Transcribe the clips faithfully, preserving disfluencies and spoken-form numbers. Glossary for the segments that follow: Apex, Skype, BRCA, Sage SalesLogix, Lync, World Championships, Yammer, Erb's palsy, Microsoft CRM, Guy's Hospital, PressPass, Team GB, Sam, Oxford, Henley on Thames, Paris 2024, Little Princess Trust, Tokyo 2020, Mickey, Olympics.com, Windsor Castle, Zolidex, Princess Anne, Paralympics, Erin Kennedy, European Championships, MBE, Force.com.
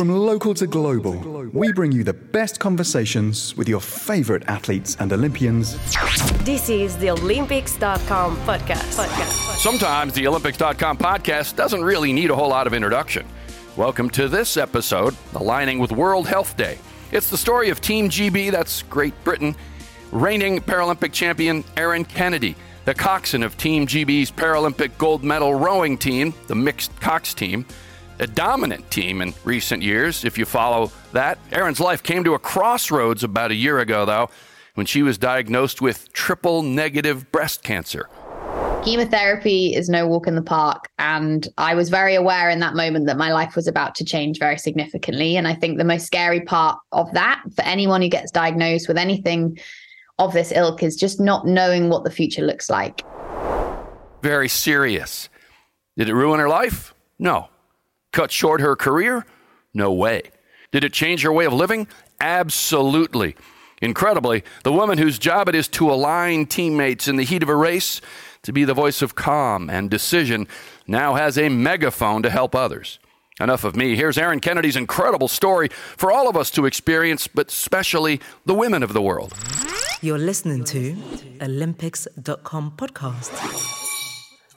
From local to global, we bring you the best conversations with your favourite athletes and Olympians. This is the Olympics dot com podcast. podcast. Sometimes the Olympics dot com podcast doesn't really need a whole lot of introduction. Welcome to this episode, aligning with World Health Day. It's the story of Team G B, that's Great Britain, reigning Paralympic champion Erin Kennedy, the coxswain of Team G B's Paralympic gold medal rowing team, the mixed cox team, a dominant team in recent years, if you follow that. Erin's life came to a crossroads about a year ago, though, when she was diagnosed with triple negative breast cancer. Chemotherapy is no walk in the park, and I was very aware in that moment that my life was about to change very significantly. And I think the most scary part of that for anyone who gets diagnosed with anything of this ilk is just not knowing what the future looks like. Very serious. Did it ruin her life? No. Cut short her career? No way. Did it change her way of living? Absolutely. Incredibly, the woman whose job it is to align teammates in the heat of a race, to be the voice of calm and decision, now has a megaphone to help others. Enough of me. Here's Erin Kennedy's incredible story for all of us to experience, but especially the women of the world. You're listening to Olympics dot com podcast.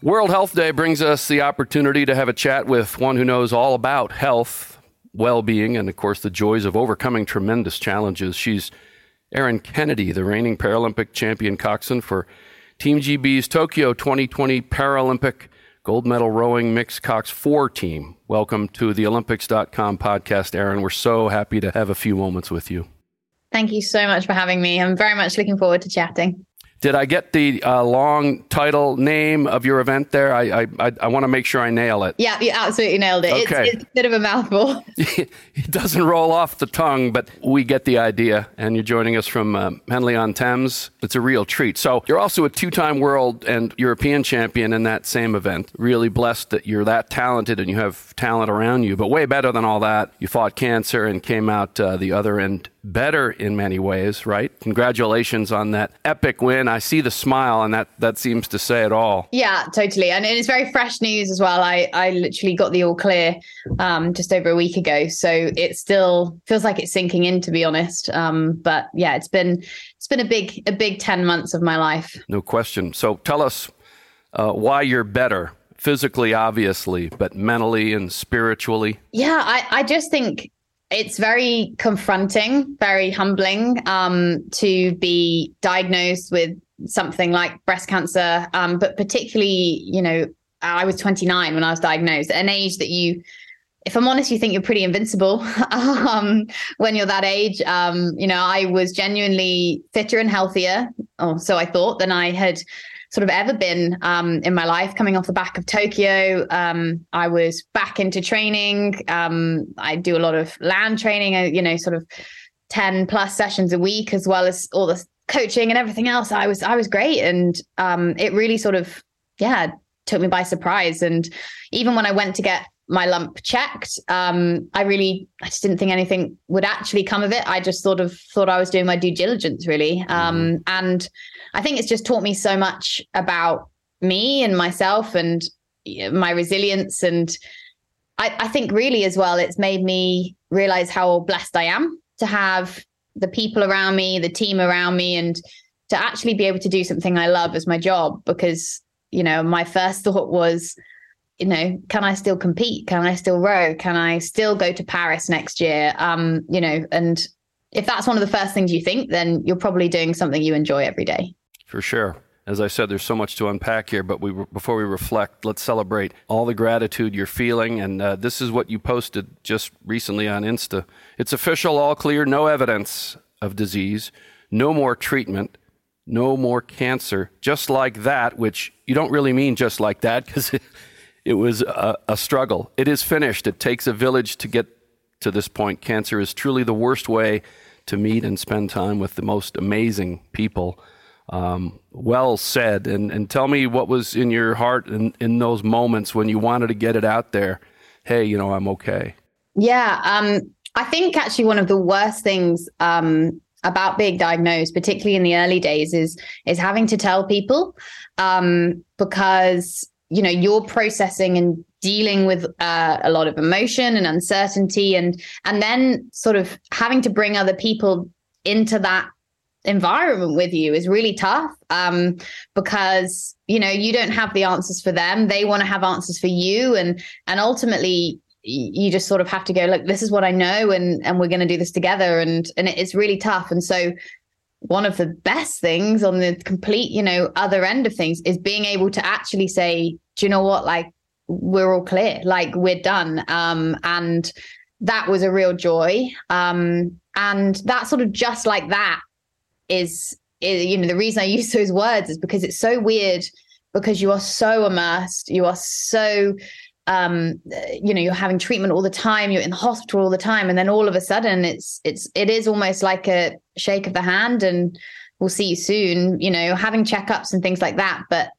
World Health Day brings us the opportunity to have a chat with one who knows all about health, well-being, and of course the joys of overcoming tremendous challenges. She's Erin Kennedy, the reigning Paralympic champion coxswain for Team G B's Tokyo twenty twenty Paralympic gold medal rowing mixed cox four team. Welcome to the Olympics dot com podcast, Erin. We're so happy to have a few moments with you. Thank you so much for having me. I'm very much looking forward to chatting. Did I get the uh, long title name of your event there? I I, I want to make sure I nail it. Yeah, you absolutely nailed it. Okay. It's, it's a bit of a mouthful. It doesn't roll off the tongue, but we get the idea. And you're joining us from um, Henley on Thames. It's a real treat. So you're also a two-time world and European champion in that same event. Really blessed that you're that talented and you have talent around you. But way better than all that, you fought cancer and came out uh, the other end better in many ways, right? Congratulations on that epic win. I see the smile, and that that seems to say it all. Yeah, totally. And it's very fresh news as well. I, I literally got the all clear um, just over a week ago. So it still feels like it's sinking in, to be honest. Um, but yeah, it's been it's been a big, a big ten months of my life. No question. So tell us uh, why you're better. Physically, obviously, but mentally and spiritually. Yeah, I, I just think it's very confronting, very humbling um, to be diagnosed with something like breast cancer. Um, but particularly, you know, I was twenty-nine when I was diagnosed, an age that you, if I'm honest, you think you're pretty invincible um, when you're that age. Um, you know, I was genuinely fitter and healthier, or so I thought, than I had sort of ever been um, in my life. Coming off the back of Tokyo, um, I was back into training. Um, I do a lot of land training, you know, sort of ten plus sessions a week, as well as all the coaching and everything else. I was, I was great. And um, it really sort of, yeah, took me by surprise. And even when I went to get my lump checked, um, I really, I just didn't think anything would actually come of it. I just sort of thought I was doing my due diligence, really. Um, and I think it's just taught me so much about me and myself and my resilience. And I, I think really as well, it's made me realize how blessed I am to have the people around me, the team around me, and to actually be able to do something I love as my job. Because, you know, my first thought was, you know, can I still compete? Can I still row? Can I still go to Paris next year? Um, you know, and if that's one of the first things you think, then you're probably doing something you enjoy every day. For sure. As I said, there's so much to unpack here, but we before we reflect, let's celebrate all the gratitude you're feeling. And uh, this is what you posted just recently on Insta. It's official, all clear, no evidence of disease, no more treatment, no more cancer, just like that, which you don't really mean just like that, because it, it was a, a struggle. It is finished. It takes a village to get to this point. Cancer is truly the worst way to meet and spend time with the most amazing people. Um, well said. And, and tell me what was in your heart in, in those moments when you wanted to get it out there. Hey, you know, I'm okay. Yeah. Um, I think actually one of the worst things um, about being diagnosed, particularly in the early days, is, is having to tell people um, because, you know, you're processing and dealing with uh, a lot of emotion and uncertainty, and and then sort of having to bring other people into that environment with you is really tough, um, because, you know, you don't have the answers for them. They want to have answers for you. And, and ultimately you just sort of have to go, look, this is what I know, and, and we're going to do this together. And, and it's really tough. And so one of the best things on the complete, you know, other end of things is being able to actually say, do you know what? Like, we're all clear, like we're done. Um, and that was a real joy. Um, and that sort of just like that is, is, you know, the reason I use those words is because it's so weird, because you are so immersed, you are so, um, you know, you're having treatment all the time, you're in the hospital all the time. And then all of a sudden it's, it's, it is almost like a shake of the hand and we'll see you soon, you know, having checkups and things like that, but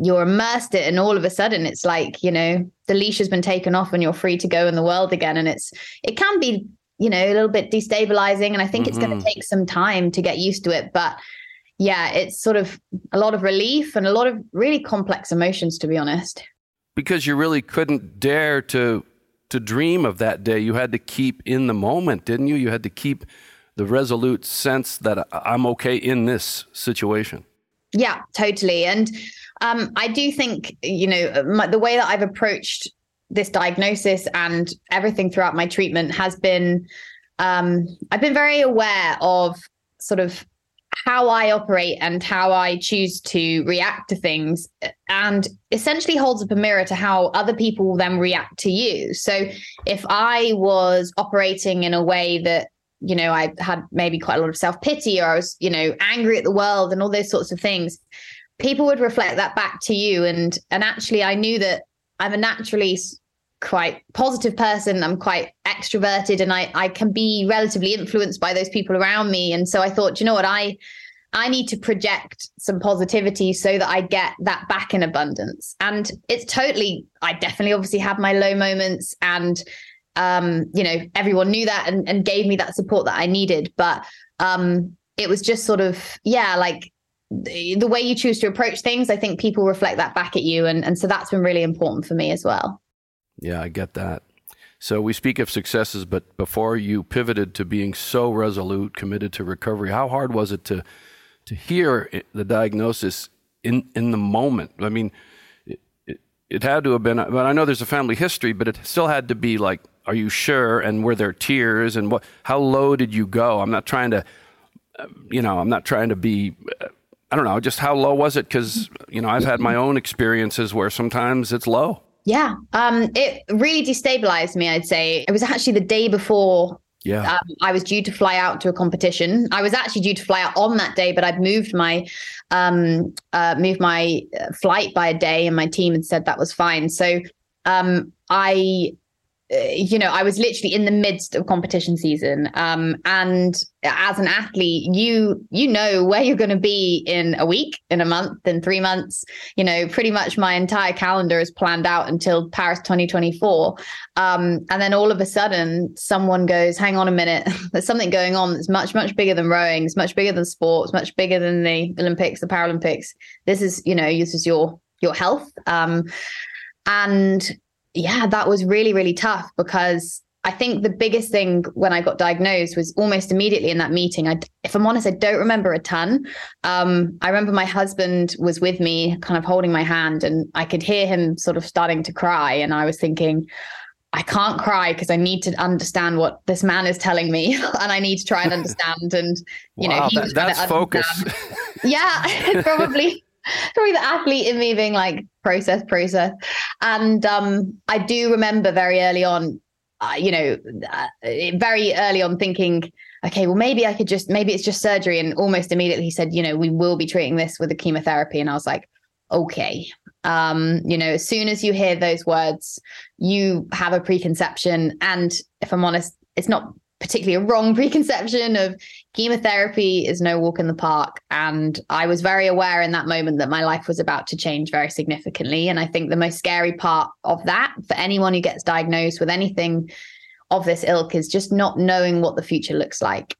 you're immersed it. And all of a sudden it's like, you know, the leash has been taken off and you're free to go in the world again. And it's, it can be, you know, a little bit destabilizing. And I think mm-hmm. it's going to take some time to get used to it. But yeah, it's sort of a lot of relief and a lot of really complex emotions, to be honest. Because you really couldn't dare to to dream of that day. You had to keep in the moment, didn't you? You had to keep the resolute sense that I'm okay in this situation. Yeah, totally. And um, I do think, you know, my, the way that I've approached this diagnosis and everything throughout my treatment has been, um, I've been very aware of sort of how I operate and how I choose to react to things, and essentially holds up a mirror to how other people will then react to you. So if I was operating in a way that, you know, I had maybe quite a lot of self-pity, or I was, you know, angry at the world and all those sorts of things, people would reflect that back to you. And, and actually I knew that I'm a naturally quite positive person. I'm quite extroverted, and I, I can be relatively influenced by those people around me. And so I thought, you know what, I, I need to project some positivity so that I get that back in abundance. And it's totally, I definitely obviously have my low moments, and, um, you know, everyone knew that and, and gave me that support that I needed. But, um, it was just sort of, yeah, like, the way you choose to approach things, I think people reflect that back at you. And, and so that's been really important for me as well. Yeah, I get that. So we speak of successes, but before you pivoted to being so resolute, committed to recovery, how hard was it to to hear the diagnosis in, in the moment? I mean, it, it, it had to have been, but I know there's a family history, but it still had to be like, are you sure? And were there tears? And what? How low did you go? I'm not trying to, you know, I'm not trying to be... I don't know, just how low was it? Because, you know, I've had my own experiences where sometimes it's low. Yeah, um, it really destabilized me, I'd say. It was actually the day before yeah. um, I was due to fly out to a competition. I was actually due to fly out on that day, but I'd moved my um, uh, moved my flight by a day, and my team had said that was fine. So um, I... you know, I was literally in the midst of competition season. Um, and as an athlete, you, you know where you're going to be in a week, in a month, in three months, you know, pretty much my entire calendar is planned out until Paris twenty twenty-four. Um, and then all of a sudden someone goes, hang on a minute, there's something going on that's much, much bigger than rowing. It's much bigger than sports, much bigger than the Olympics, the Paralympics. This is, you know, this is your, your health. Um, and yeah, that was really, really tough, because I think the biggest thing when I got diagnosed was almost immediately in that meeting. I, if I'm honest, I don't remember a ton. Um, I remember my husband was with me kind of holding my hand, and I could hear him sort of starting to cry. And I was thinking, I can't cry because I need to understand what this man is telling me, and I need to try and understand. And, you wow, know, he that, was that's focus. Yeah, probably. Probably the athlete in me being like, process, process. And um, I do remember very early on, uh, you know, uh, very early on thinking, okay, well, maybe I could just, maybe it's just surgery. And almost immediately he said, you know, we will be treating this with a chemotherapy. And I was like, okay. Um, you know, as soon as you hear those words, you have a preconception. And if I'm honest, it's not particularly a wrong preconception of chemotherapy is no walk in the park. And I was very aware in that moment that my life was about to change very significantly. And I think the most scary part of that for anyone who gets diagnosed with anything of this ilk is just not knowing what the future looks like.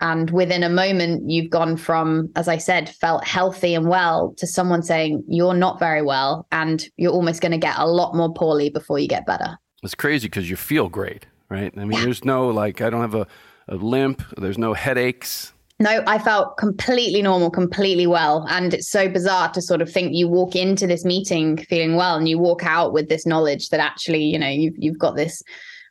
And within a moment, you've gone from, as I said, felt healthy and well to someone saying you're not very well and you're almost going to get a lot more poorly before you get better. It's crazy because you feel great, right? I mean, yeah. there's no like, I don't have a, a limp. There's no headaches. No, I felt completely normal, completely well. And it's so bizarre to sort of think you walk into this meeting feeling well and you walk out with this knowledge that actually, you know, you've, you've got this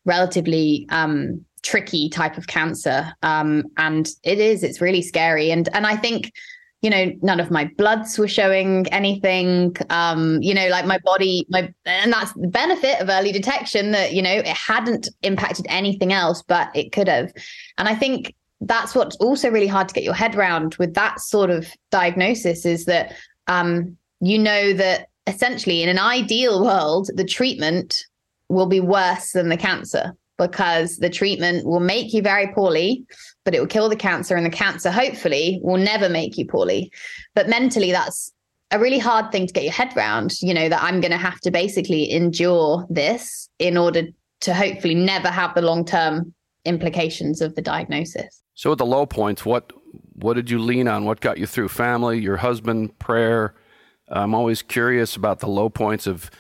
relatively um, tricky type of cancer. Um, and it is, it's really scary. And and I think, you know, none of my bloods were showing anything, um, you know, like my body, my, and that's the benefit of early detection that, you know, it hadn't impacted anything else, but it could have. And I think that's what's also really hard to get your head around with that sort of diagnosis is that, um, you know, that essentially in an ideal world, the treatment will be worse than the cancer because the treatment will make you very poorly, but it will kill the cancer and the cancer hopefully will never make you poorly. But mentally, that's a really hard thing to get your head around, you know, that I'm going to have to basically endure this in order to hopefully never have the long-term implications of the diagnosis. So at the low points, what what did you lean on? What got you through? Family, your husband, prayer? I'm always curious about the low points of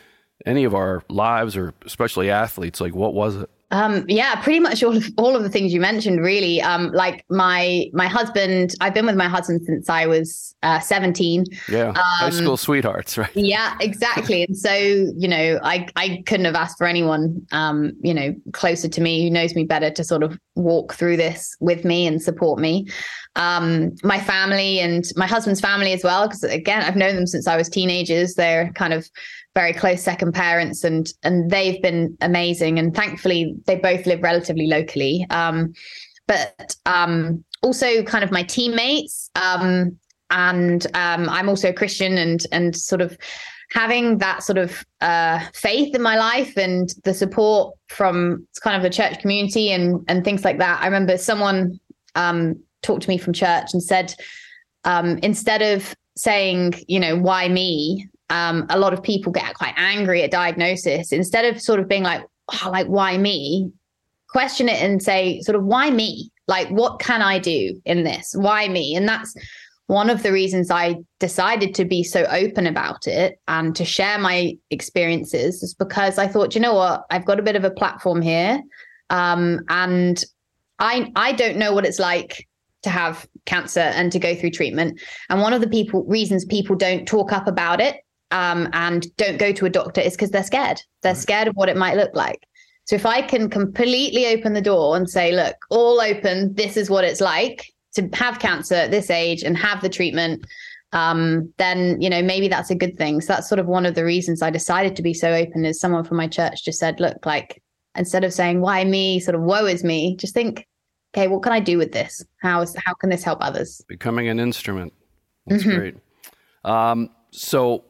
any of our lives, or especially athletes. Like, what was it? Um, yeah, pretty much all of all of the things you mentioned, really. Um, like my my husband, I've been with my husband since I was uh, seventeen. Yeah, um, high school sweethearts, right? Yeah, exactly. And so, you know, I I couldn't have asked for anyone, um, you know, closer to me who knows me better to sort of walk through this with me and support me. Um, my family and my husband's family as well, because again, I've known them since I was teenagers. They're kind of very close second parents, and and they've been amazing. And thankfully, they both live relatively locally. Um, but um, also, kind of my teammates, um, and um, I'm also a Christian, and and sort of having that sort of uh, faith in my life and the support from kind of the church community and and things like that. I remember someone. Um, talked to me from church and said, um, instead of saying, you know, why me, um, a lot of people get quite angry at diagnosis. Instead of sort of being like, oh, like, why me? Question it and say sort of, why me? Like, what can I do in this? Why me? And that's one of the reasons I decided to be so open about it and to share my experiences is because I thought, you know what, I've got a bit of a platform here. Um, and I, I don't know what it's like to have cancer and to go through treatment. And one of the people reasons people don't talk up about it um, and don't go to a doctor is because they're scared. They're scared of what it might look like. So if I can completely open the door and say, look, all open, this is what it's like to have cancer at this age and have the treatment, um, then, you know, maybe that's a good thing. So that's sort of one of the reasons I decided to be so open is someone from my church just said, look, like, instead of saying, why me, sort of woe is me, just think, okay, what can I do with this? How is how can this help others? Becoming an instrument. That's mm-hmm. great. Um, so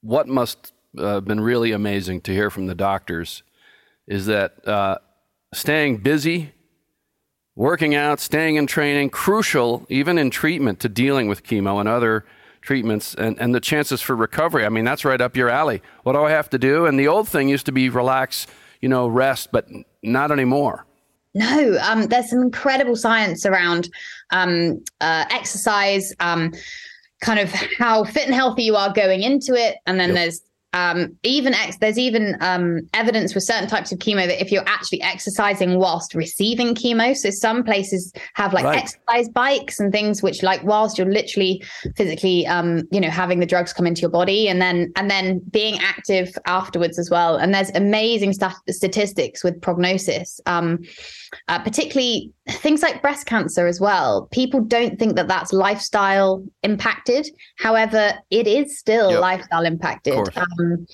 what must have uh, been really amazing to hear from the doctors is that uh, staying busy, working out, staying in training, crucial even in treatment to dealing with chemo and other treatments and, and the chances for recovery. I mean, that's right up your alley. What do I have to do? And the old thing used to be relax, you know, rest, but not anymore. No, um, there's some incredible science around um, uh, exercise, um, kind of how fit and healthy you are going into it. And then yep. there's um, even ex- there's even um, evidence with certain types of chemo that if you're actually exercising whilst receiving chemo, so some places have like right. exercise bikes and things, which like whilst you're literally physically, um, you know, having the drugs come into your body, and then and then being active afterwards as well. And there's amazing st- statistics with prognosis. Um, Uh, particularly things like breast cancer as well. People don't think that that's lifestyle impacted. However, it is still yep. lifestyle impacted. Um,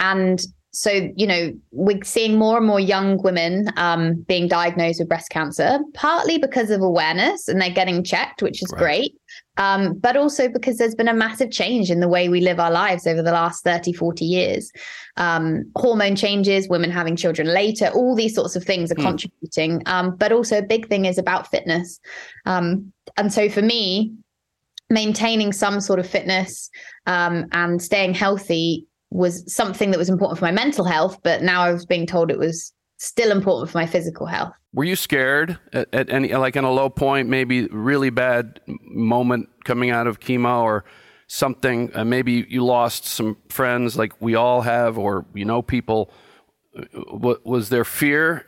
and so, you know, we're seeing more and more young women um, being diagnosed with breast cancer, partly because of awareness and they're getting checked, which is right. great. Um, but also because there's been a massive change in the way we live our lives over the last thirty, forty years. Um, hormone changes, women having children later, all these sorts of things are mm. contributing. Um, but also a big thing is about fitness. Um, and so for me, maintaining some sort of fitness um, and staying healthy was something that was important for my mental health. But now I was being told it was still important for my physical health. Were you scared at, at any, like in a low point, maybe really bad moment coming out of chemo or something? Uh, maybe you lost some friends like we all have, or you know people. W- was there fear?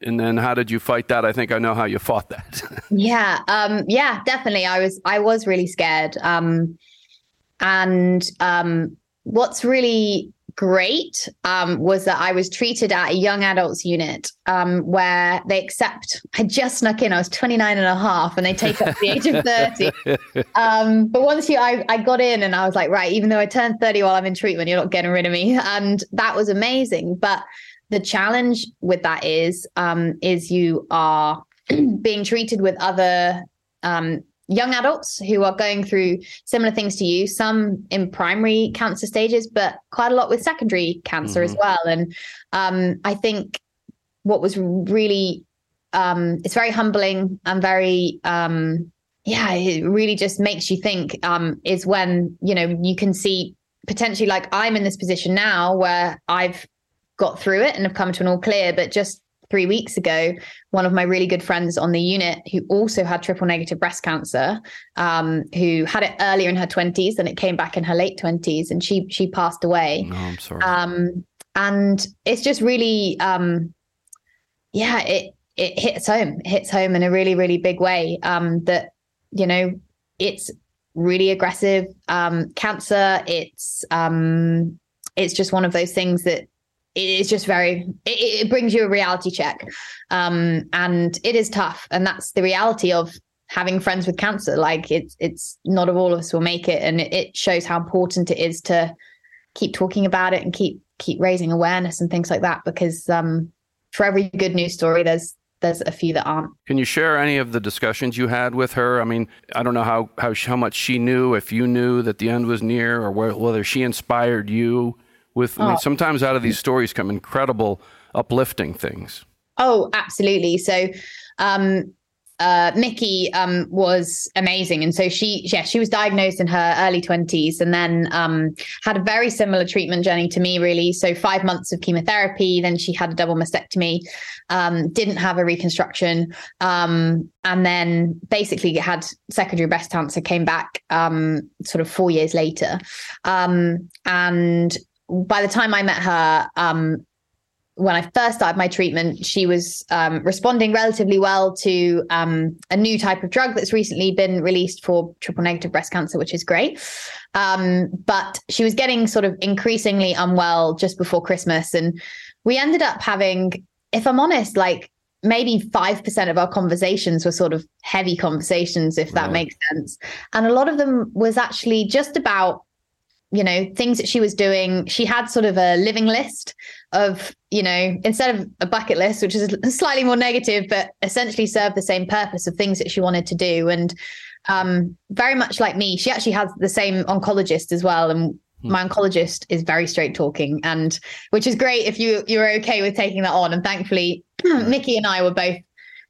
And then how did you fight that? I think I know how you fought that. yeah. Um, yeah, definitely. I was, I was really scared. Um, and um, what's really great um, was that I was treated at a young adults unit um, where they accept, I just snuck in, I was twenty-nine and a half and they take up the age of thirty. Um, but once you, I, I got in and I was like, right, even though I turned thirty while I'm in treatment, you're not getting rid of me. And that was amazing. But the challenge with that is, um, is you are being treated with other um, young adults who are going through similar things to you, some in primary cancer stages, but quite a lot with secondary cancer mm-hmm. as well. And um, I think what was really, um, it's very humbling and very, um, yeah, it really just makes you think um, is when, you know, you can see potentially like I'm in this position now where I've got through it and have come to an all clear. But just three weeks ago, one of my really good friends on the unit who also had triple negative breast cancer, um, who had it earlier in her twenties and it came back in her late twenties and she, she passed away. No, I'm sorry. Um, and it's just really, um, yeah, it, it hits home, it hits home in a really, really big way. Um, that, you know, it's really aggressive, um, cancer. It's, um, it's just one of those things that, it's just very, it, it brings you a reality check. Um, and it is tough. And that's the reality of having friends with cancer. Like it's, it's not all of us will make it. And it, it shows how important it is to keep talking about it and keep, keep raising awareness and things like that. Because um, for every good news story, there's, there's a few that aren't. Can you share any of the discussions you had with her? I mean, I don't know how, how, how much she knew, if you knew that the end was near or whether she inspired you. With, I mean, oh. Sometimes out of these stories come incredible, uplifting things. Oh, absolutely. So, um, uh, Mickey um, was amazing. And so she, yeah, she was diagnosed in her early twenties and then um, had a very similar treatment journey to me, really. So five months of chemotherapy, then she had a double mastectomy, um, didn't have a reconstruction. Um, and then basically had secondary breast cancer, came back um, sort of four years later. Um, and by the time I met her, um, when I first started my treatment, she was um, responding relatively well to um, a new type of drug that's recently been released for triple negative breast cancer, which is great. Um, but she was getting sort of increasingly unwell just before Christmas. And we ended up having, if I'm honest, like maybe five percent of our conversations were sort of heavy conversations, if that right. makes sense. And a lot of them was actually just about, you know, things that she was doing. She had sort of a living list of, you know, instead of a bucket list, which is slightly more negative, but essentially served the same purpose of things that she wanted to do. And um, very much like me, she actually has the same oncologist as well. And hmm. my oncologist is very straight talking, and which is great if you, you're okay with taking that on. And thankfully, Mickey and I were both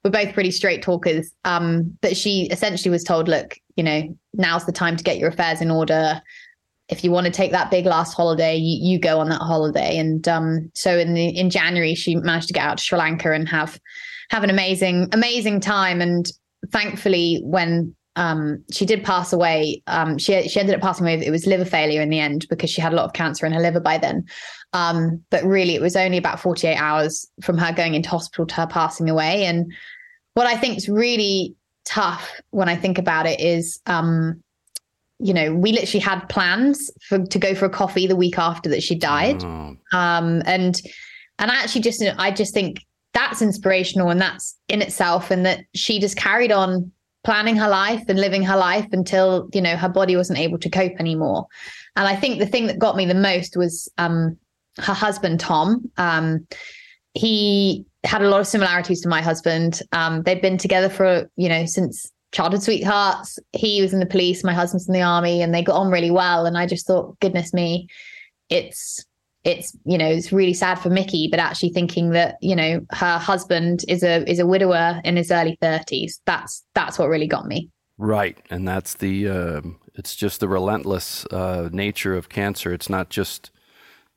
We're both pretty straight talkers, um, but she essentially was told, look, you know, now's the time to get your affairs in order. If you want to take that big last holiday, you, you go on that holiday. And um, so in the, in January, she managed to get out to Sri Lanka and have have an amazing, amazing time. And thankfully, when um, she did pass away, um, she she ended up passing away. It was liver failure in the end because she had a lot of cancer in her liver by then. Um, but really, it was only about forty-eight hours from her going into hospital to her passing away. And what I think is really tough when I think about it is, um, you know, we literally had plans for, to go for a coffee the week after that she died. Oh. Um, and, and I actually just, I just think that's inspirational and that's in itself. And that she just carried on planning her life and living her life until, you know, her body wasn't able to cope anymore. And I think the thing that got me the most was, um, her husband, Tom. Um, he had a lot of similarities to my husband. Um, they'd been together for, you know, since childhood sweethearts. He was in the police, my husband's in the army, and they got on really well. And I just thought, goodness me, it's, it's, you know, it's really sad for Mickey, but actually thinking that, you know, her husband is a, is a widower in his early thirties. That's, that's what really got me. Right. And that's the, uh, it's just the relentless uh, nature of cancer. It's not just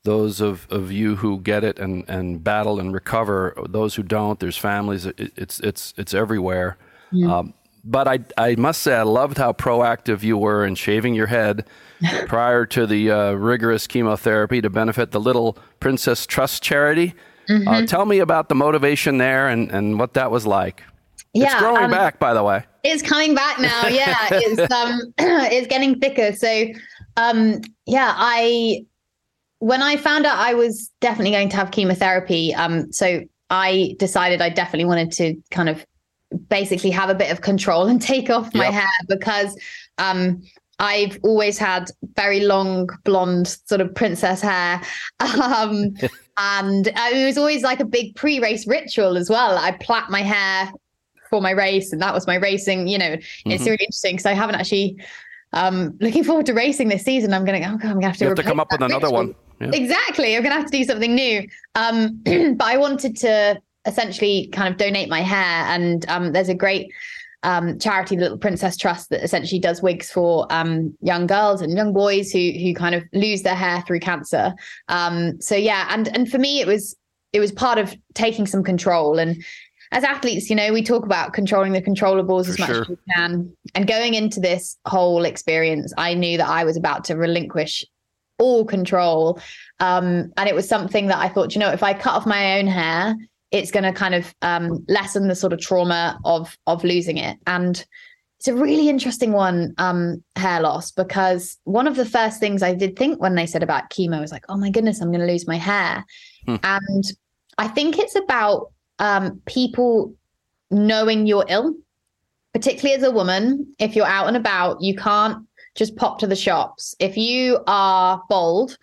those of, of you who get it and, and battle and recover, those who don't, there's families, it, it's it's it's everywhere. Yeah. Um, but I I must say I loved how proactive you were in shaving your head prior to the uh, rigorous chemotherapy to benefit the Little Princess Trust charity. Mm-hmm. Uh, tell me about the motivation there and, and what that was like. Yeah, it's growing um, back, by the way. It's coming back now. Yeah, it's um, it's getting thicker. So, um, yeah, I when I found out I was definitely going to have chemotherapy, um, so I decided I definitely wanted to kind of basically have a bit of control and take off my yep. hair because um, I've always had very long blonde sort of princess hair. Um, and it was always like a big pre-race ritual as well. I plait my hair for my race, and that was my racing, you know. Mm-hmm. It's really interesting because I haven't actually um looking forward to racing this season. I'm gonna, oh God, I'm gonna have to, have to come up with another ritual. one. Yeah. Exactly, I'm gonna have to do something new. Um, but I wanted to essentially kind of donate my hair, and um, there's a great um charity, the Little Princess Trust, that essentially does wigs for um young girls and young boys who who kind of lose their hair through cancer. Um, so yeah, and and for me, it was it was part of taking some control. And as athletes, you know, we talk about controlling the controllables as much sure. as we can. And going into this whole experience, I knew that I was about to relinquish all control. Um, and it was something that I thought, you know, if I cut off my own hair, it's going to kind of um, lessen the sort of trauma of of losing it. And it's a really interesting one, um, hair loss, because one of the first things I did think when they said about chemo was like, oh my goodness, I'm going to lose my hair. Hmm. And I think it's about Um, people knowing you're ill, particularly as a woman. If you're out and about, you can't just pop to the shops. If you are bald,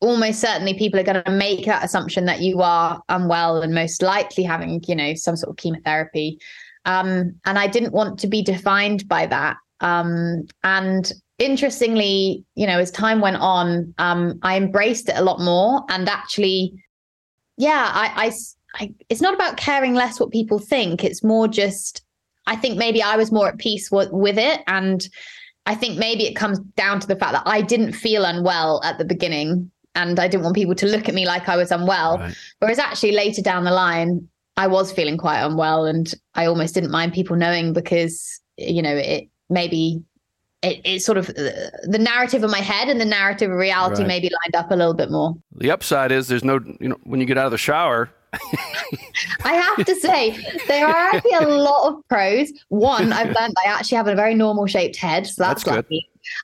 almost certainly people are going to make that assumption that you are unwell and most likely having, you know, some sort of chemotherapy. Um, and I didn't want to be defined by that. Um, and interestingly, you know, as time went on, um, I embraced it a lot more. And actually, yeah, I, I I, it's not about caring less what people think. It's more just, I think maybe I was more at peace w- with it. And I think maybe it comes down to the fact that I didn't feel unwell at the beginning, and I didn't want people to look at me like I was unwell. Right. Whereas actually later down the line, I was feeling quite unwell, and I almost didn't mind people knowing because, you know, it maybe it, it sort of the narrative in my head and the narrative of reality right. maybe lined up a little bit more. The upside is there's no, you know, when you get out of the shower, I have to say there are actually a lot of pros. One, I've learned I actually have a very normal shaped head, so that's, that's good.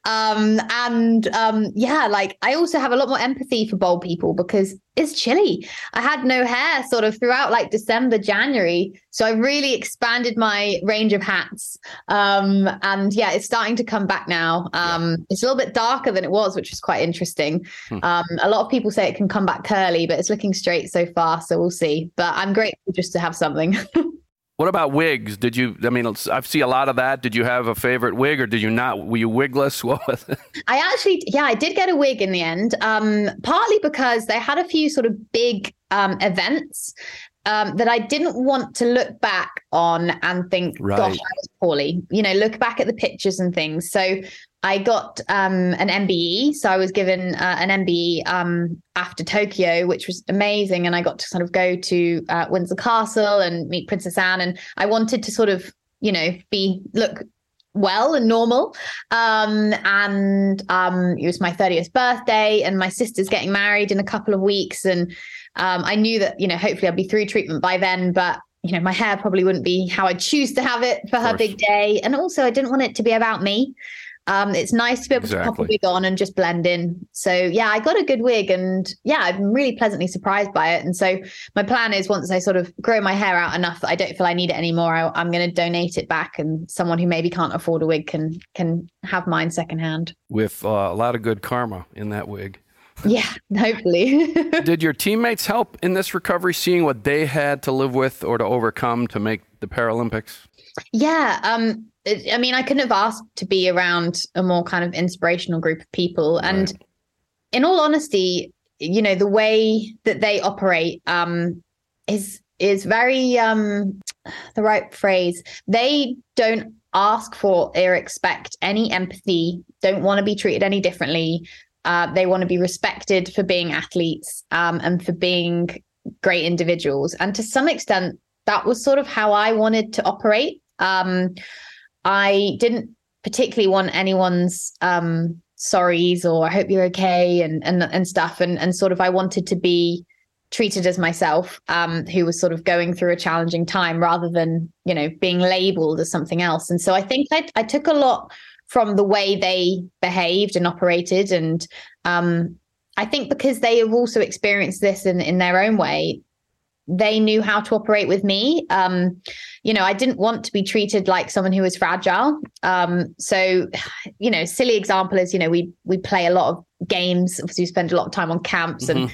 Um, and um, yeah, like I also have a lot more empathy for bald people because it's chilly. I had no hair sort of throughout like December, January, so I really expanded my range of hats. Um, and yeah, it's starting to come back now. Um, yeah. It's a little bit darker than it was, which was quite interesting. Hmm. Um, a lot of people say it can come back curly, but it's looking straight so far, so we'll see. But I'm grateful just to have something. What about wigs? Did you, I mean, I see a lot of that. Did you have a favorite wig or did you not? Were you wigless? What was it? I actually, yeah, I did get a wig in the end, um, partly because they had a few sort of big um, events um, that I didn't want to look back on and think, right. gosh, I was poorly, you know, look back at the pictures and things. So I got um, an M B E. So I was given uh, an M B E um, after Tokyo, which was amazing. And I got to sort of go to uh, Windsor Castle and meet Princess Anne. And I wanted to sort of, you know, be look well and normal. Um, and um, it was my thirtieth birthday and my sister's getting married in a couple of weeks. And um, I knew that, you know, hopefully I'd be through treatment by then. But you know, my hair probably wouldn't be how I choose to have it for her big day. And also I didn't want it to be about me. Um, it's nice to be able exactly. to pop a wig on and just blend in. So yeah, I got a good wig and yeah, I'm really pleasantly surprised by it. And so my plan is once I sort of grow my hair out enough that I don't feel I need it anymore, I, I'm going to donate it back, and someone who maybe can't afford a wig can can have mine secondhand. With uh, a lot of good karma in that wig. Yeah, hopefully. Did your teammates help in this recovery, seeing what they had to live with or to overcome to make the Paralympics? Yeah, um, I mean, I couldn't have asked to be around a more kind of inspirational group of people. And right. in all honesty, you know, the way that they operate um, is is very, um, the right phrase. They don't ask for or expect any empathy, don't want to be treated any differently. Uh, they want to be respected for being athletes um, and for being great individuals. And to some extent, that was sort of how I wanted to operate. Um, I didn't particularly want anyone's um, sorries or I hope you're okay and and and stuff. And, and sort of I wanted to be treated as myself, um, who was sort of going through a challenging time rather than, you know, being labeled as something else. And so I think I, I took a lot from the way they behaved and operated. And um, I think because they have also experienced this in, in their own way, they knew how to operate with me. Um, you know, I didn't want to be treated like someone who was fragile. Um, so, you know, silly example is, you know, we we play a lot of games. Obviously, we spend a lot of time on camps mm-hmm. and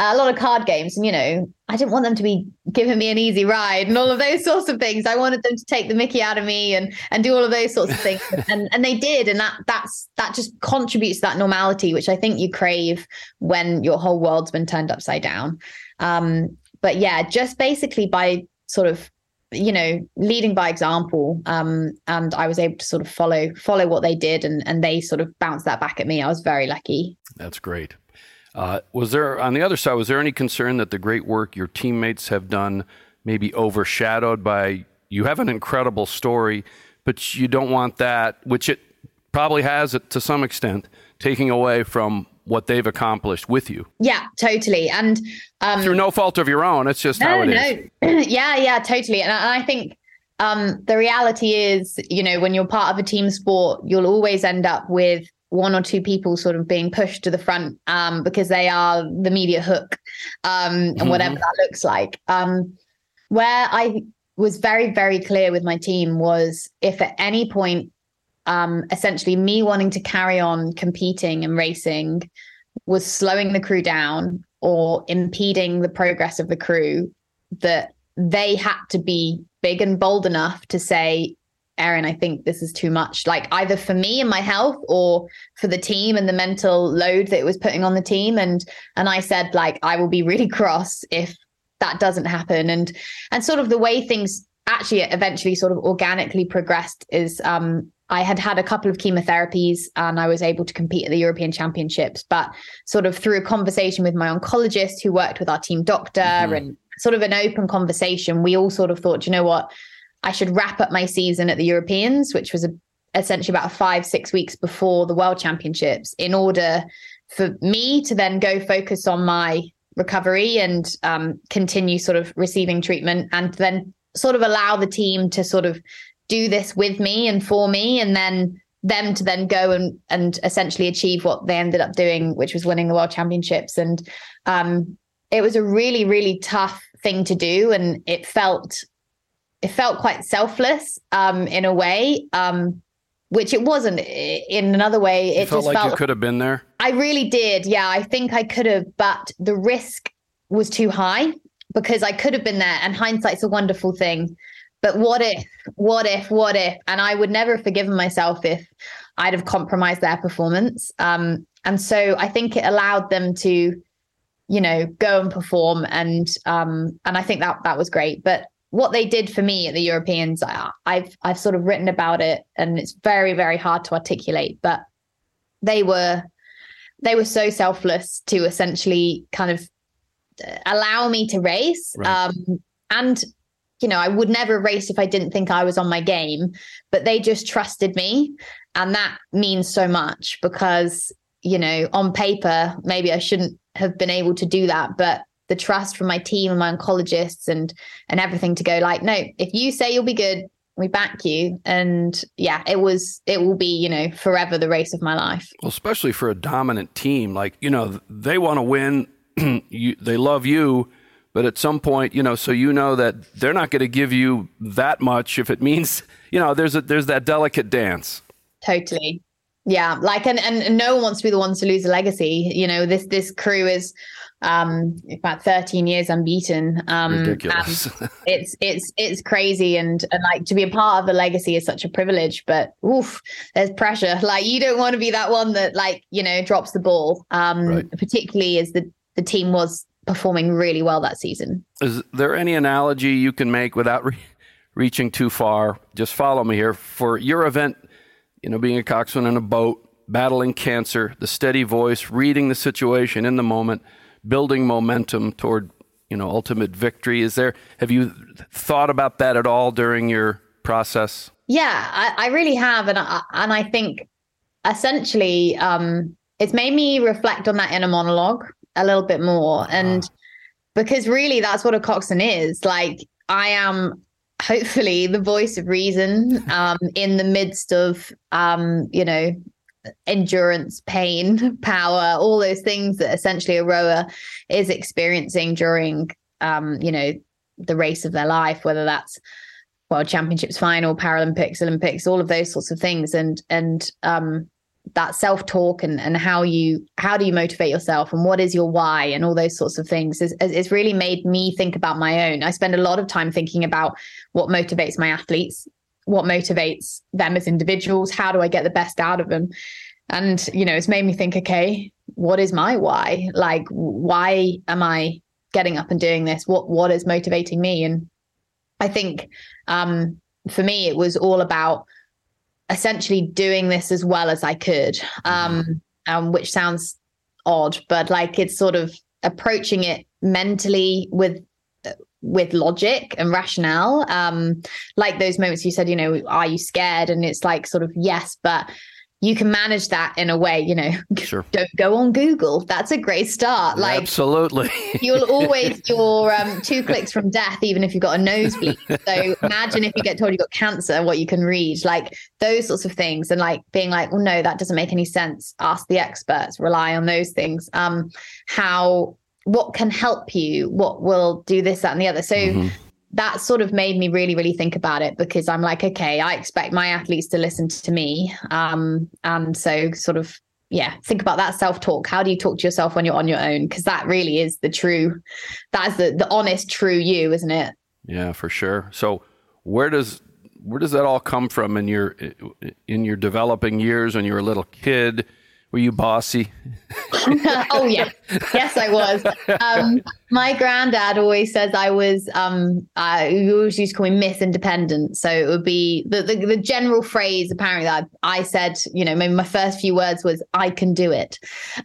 a lot of card games. And, you know, I didn't want them to be giving me an easy ride and all of those sorts of things. I wanted them to take the Mickey out of me and and do all of those sorts of things. and and they did. And that that's that just contributes to that normality, which I think you crave when your whole world's been turned upside down. Um, But yeah, just basically by sort of, you know, leading by example. Um, and I was able to sort of follow follow what they did and, and they sort of bounced that back at me. I was very lucky. That's great. Uh, was there, on the other side, was there any concern that the great work your teammates have done may be overshadowed by, you have an incredible story, but you don't want that, which it probably has it to some extent, taking away from what they've accomplished with you? Yeah, totally. And um, through no fault of your own, it's just no, how it no. is. yeah, yeah, totally. And I, and I think um, the reality is, you know, when you're part of a team sport, you'll always end up with one or two people sort of being pushed to the front um, because they are the media hook um, and mm-hmm. whatever that looks like. Um, where I was very, very clear with my team was if at any point Um, essentially me wanting to carry on competing and racing was slowing the crew down or impeding the progress of the crew, that they had to be big and bold enough to say, Erin, I think this is too much, like either for me and my health or for the team and the mental load that it was putting on the team. And and I said, like, I will be really cross if that doesn't happen. And and sort of the way things actually eventually sort of organically progressed is um, I had had a couple of chemotherapies and I was able to compete at the European Championships, but sort of through a conversation with my oncologist who worked with our team doctor mm-hmm. and sort of an open conversation, we all sort of thought, you know what, I should wrap up my season at the Europeans, which was a, essentially about five, six weeks before the World Championships, in order for me to then go focus on my recovery and um, continue sort of receiving treatment and then sort of allow the team to sort of do this with me and for me, and then them to then go and, and essentially achieve what they ended up doing, which was winning the World Championships. And um, it was a really, really tough thing to do. And it felt, it felt quite selfless um, in a way, um, which it wasn't in another way. It you felt just like felt, you could have been there. I really did. Yeah, I think I could have, but the risk was too high because I could have been there, and hindsight's a wonderful thing. But what if, what if, what if? And I would never have forgiven myself if I'd have compromised their performance. Um, and so I think it allowed them to, you know, go and perform. And um, and I think that that was great. But what they did for me at the Europeans, I, I've I've sort of written about it, and it's very, very hard to articulate. But they were they were so selfless to essentially kind of allow me to race. Right. Um, and you know, I would never race if I didn't think I was on my game, but they just trusted me. And that means so much because, you know, on paper, maybe I shouldn't have been able to do that. But the trust from my team and my oncologists and and everything to go like, no, if you say you'll be good, we back you. And yeah, it was, it will be, you know, forever the race of my life. Well, especially for a dominant team, like, you know, they want to win. you, they love you. But at some point, you know, so you know that they're not going to give you that much if it means, you know, there's a, there's that delicate dance. Totally. Yeah. Like, and, and no one wants to be the ones to lose a legacy. You know, this, this crew is um, about thirteen years unbeaten. Um, Ridiculous. it's, it's, it's crazy. And, and like to be a part of a legacy is such a privilege, but oof, there's pressure. Like you don't want to be that one that like, you know, drops the ball, um, right. particularly as the, the team was performing really well that season. Is there any analogy you can make without re- reaching too far? Just follow me here. For your event, you know, being a coxswain in a boat, battling cancer, the steady voice, reading the situation in the moment, building momentum toward, you know, ultimate victory. Is there, have you thought about that at all during your process? Yeah, I, I really have. And I, and I think essentially um, it's made me reflect on that inner monologue a little bit more. And uh. because really that's what a coxswain is. Like, I am hopefully the voice of reason um, in the midst of, um, you know, endurance, pain, power, all those things that essentially a rower is experiencing during, um, you know, the race of their life, whether that's World Championships final, Paralympics, Olympics, all of those sorts of things. And, and um, that self-talk and, and how you, how do you motivate yourself and what is your why and all those sorts of things is, is, is really made me think about my own. I spend a lot of time thinking about what motivates my athletes, what motivates them as individuals, how do I get the best out of them? And, you know, it's made me think, okay, what is my why? Like, why am I getting up and doing this? What, what is motivating me? And I think um, for me, it was all about essentially doing this as well as I could, um, um, which sounds odd, but like, it's sort of approaching it mentally with with logic and rationale. Um, like those moments you said, you know, are you scared? And it's like, sort of, yes, but you can manage that in a way, you know. Sure. Don't go on Google. That's a great start. Like, absolutely. You'll always, you're um, two clicks from death, even if you've got a nosebleed. So imagine if you get told you've got cancer, what you can read, like those sorts of things. And like being like, well, no, that doesn't make any sense. Ask the experts, rely on those things. Um, how, what can help you? What will do this, that, and the other? So mm-hmm. that sort of made me really, really think about it, because I'm like, okay, I expect my athletes to listen to me. Um, and so sort of, yeah, think about that self-talk. How do you talk to yourself when you're on your own? Because that really is the true, that's the, the honest, true you, isn't it? Yeah, for sure. So where does, where does that all come from in your, in your developing years when you were a little kid? Were you bossy? Oh, yeah. Yes, I was. Um, my granddad always says I was, um, uh, he always used to call me Miss Independent. So it would be the, the, the general phrase, apparently, that I, I said, you know, maybe my first few words was, I can do it.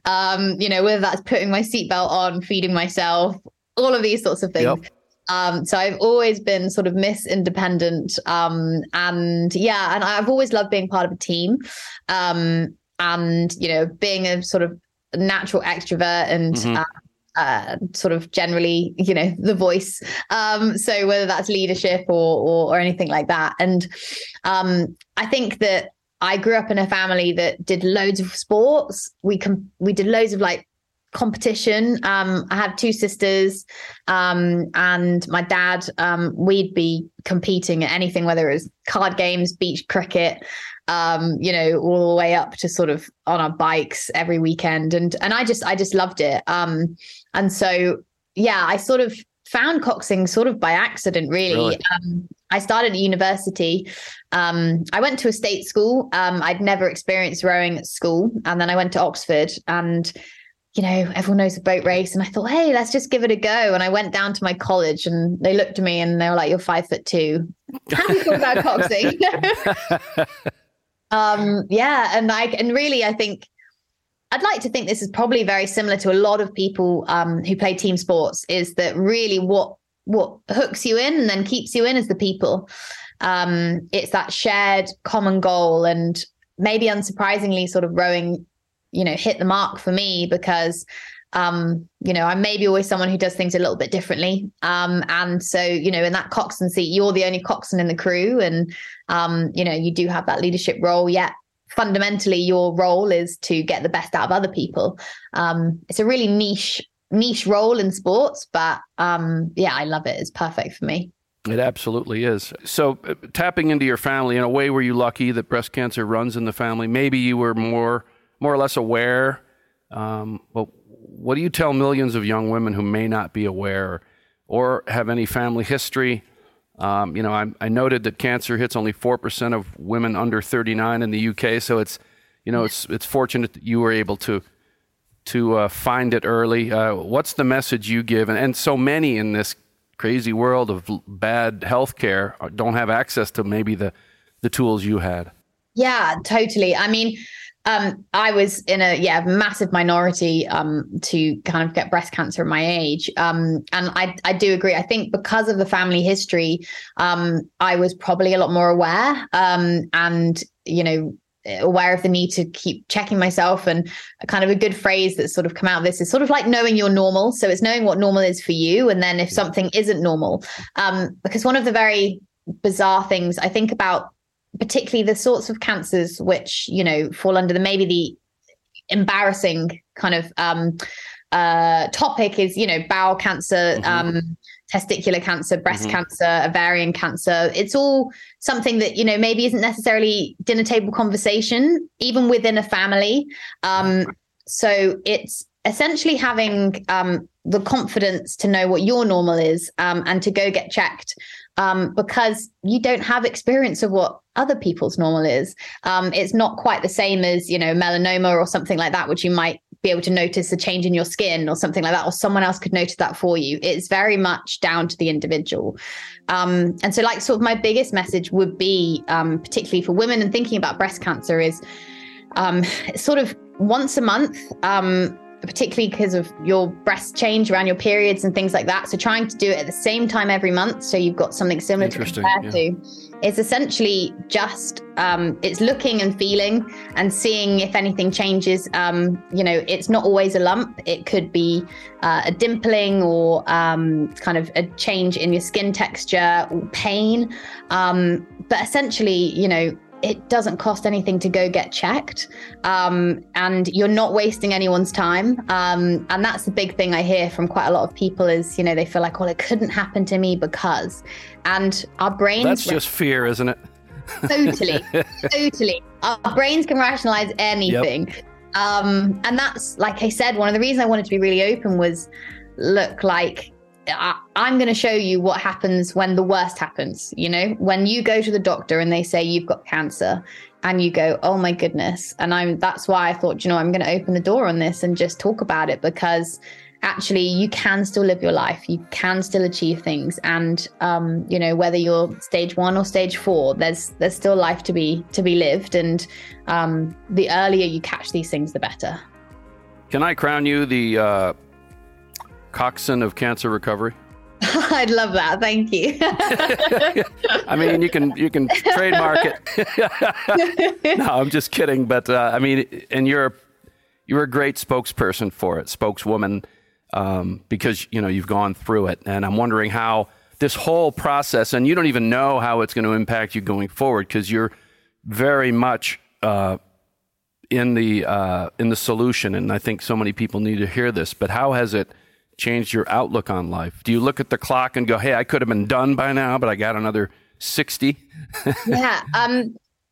Um, you know, whether that's putting my seatbelt on, feeding myself, all of these sorts of things. Yep. Um, so I've always been sort of Miss Independent. Um, and yeah, and I've always loved being part of a team. Um, And, you know, being a sort of natural extrovert and mm-hmm. uh, uh, sort of generally, you know, the voice. Um, so whether that's leadership or, or or anything like that. And um, I think that I grew up in a family that did loads of sports. We com- we did loads of like competition. Um, I have two sisters um, and my dad. Um, we'd be competing at anything, whether it was card games, beach cricket, um, you know, all the way up to sort of on our bikes every weekend. And, and I just, I just loved it. Um, and so, yeah, I sort of found coxing sort of by accident, really. Really? Um, I started at university. Um, I went to a state school. Um, I'd never experienced rowing at school. And then I went to Oxford and, you know, everyone knows a boat race. And I thought, hey, let's just give it a go. And I went down to my college and they looked at me and they were like, you're five foot two. How do you feel about coxing? Um, yeah. And I, and really, I think I'd like to think this is probably very similar to a lot of people, um, who play team sports, is that really what, what hooks you in and then keeps you in is the people. Um, it's that shared common goal, and maybe unsurprisingly sort of rowing, you know, hit the mark for me because, um, you know, I'm maybe always someone who does things a little bit differently. Um, and so, you know, in that coxswain seat, you're the only coxswain in the crew. And, um, you know, you do have that leadership role, yet fundamentally your role is to get the best out of other people. Um, it's a really niche, niche role in sports, but, um, yeah, I love it. It's perfect for me. It absolutely is. So uh, tapping into your family, in a way, were you lucky that breast cancer runs in the family? Maybe you were more, more or less aware. Um, but what do you tell millions of young women who may not be aware or have any family history? Um, you know, I, I noted that cancer hits only four percent of women under thirty-nine in the U K. So it's, you know, it's it's fortunate that you were able to to uh, find it early. Uh, what's the message you give? And, and so many in this crazy world of bad healthcare don't have access to maybe the the tools you had. Yeah, totally. I mean, Um, I was in a yeah massive minority um, to kind of get breast cancer at my age, um, and I I do agree. I think because of the family history, um, I was probably a lot more aware, um, and you know aware of the need to keep checking myself. And a kind of a good phrase that's sort of come out of this is sort of like knowing you're normal. So it's knowing what normal is for you, and then if something isn't normal, um, because one of the very bizarre things I think about, particularly the sorts of cancers which, you know, fall under the maybe the embarrassing kind of um, uh, topic is, you know, bowel cancer, mm-hmm. um, testicular cancer, breast mm-hmm. cancer, ovarian cancer. It's all something that, you know, maybe isn't necessarily dinner table conversation, even within a family. Um, so it's essentially having um, the confidence to know what your normal is um, and to go get checked. Um, because you don't have experience of what other people's normal is. Um, it's not quite the same as, you know, melanoma or something like that, which you might be able to notice a change in your skin or something like that, or someone else could notice that for you. It's very much down to the individual. Um, and so like sort of my biggest message would be, um, particularly for women and thinking about breast cancer is um, sort of once a month, um, particularly because of your breast change around your periods and things like that. So trying to do it at the same time every month, so you've got something similar to compare yeah. to. It's essentially just, um, it's looking and feeling and seeing if anything changes. Um, you know, it's not always a lump. It could be uh, a dimpling or um, kind of a change in your skin texture or pain. Um, but essentially, you know, it doesn't cost anything to go get checked, um, and you're not wasting anyone's time. Um, and that's the big thing I hear from quite a lot of people is, you know, they feel like, well, it couldn't happen to me because, and our brains. That's just fear, isn't it? Totally, totally. Our brains can rationalize anything. Yep. Um, and that's, like I said, one of the reasons I wanted to be really open was look like, I, I'm going to show you what happens when the worst happens. You know, when you go to the doctor and they say you've got cancer and you go, oh my goodness. And I'm, that's why I thought, you know, I'm going to open the door on this and just talk about it, because actually you can still live your life. You can still achieve things. And, um, you know, whether you're stage one or stage four, there's, there's still life to be, to be lived. And, um, the earlier you catch these things, the better. Can I crown you the, uh, coxswain of cancer recovery? I'd love that. Thank you. I mean, you can you can trademark it. No, I'm just kidding. But uh, I mean, and you're you're a great spokesperson for it, spokeswoman, um, because you know you've gone through it. And I'm wondering how this whole process, and you don't even know how it's going to impact you going forward, because you're very much uh, in the uh, in the solution. And I think so many people need to hear this. But how has it changed your outlook on life? Do you look at the clock and go, hey, I could have been done by now, but I got another sixty? Yeah. Um, do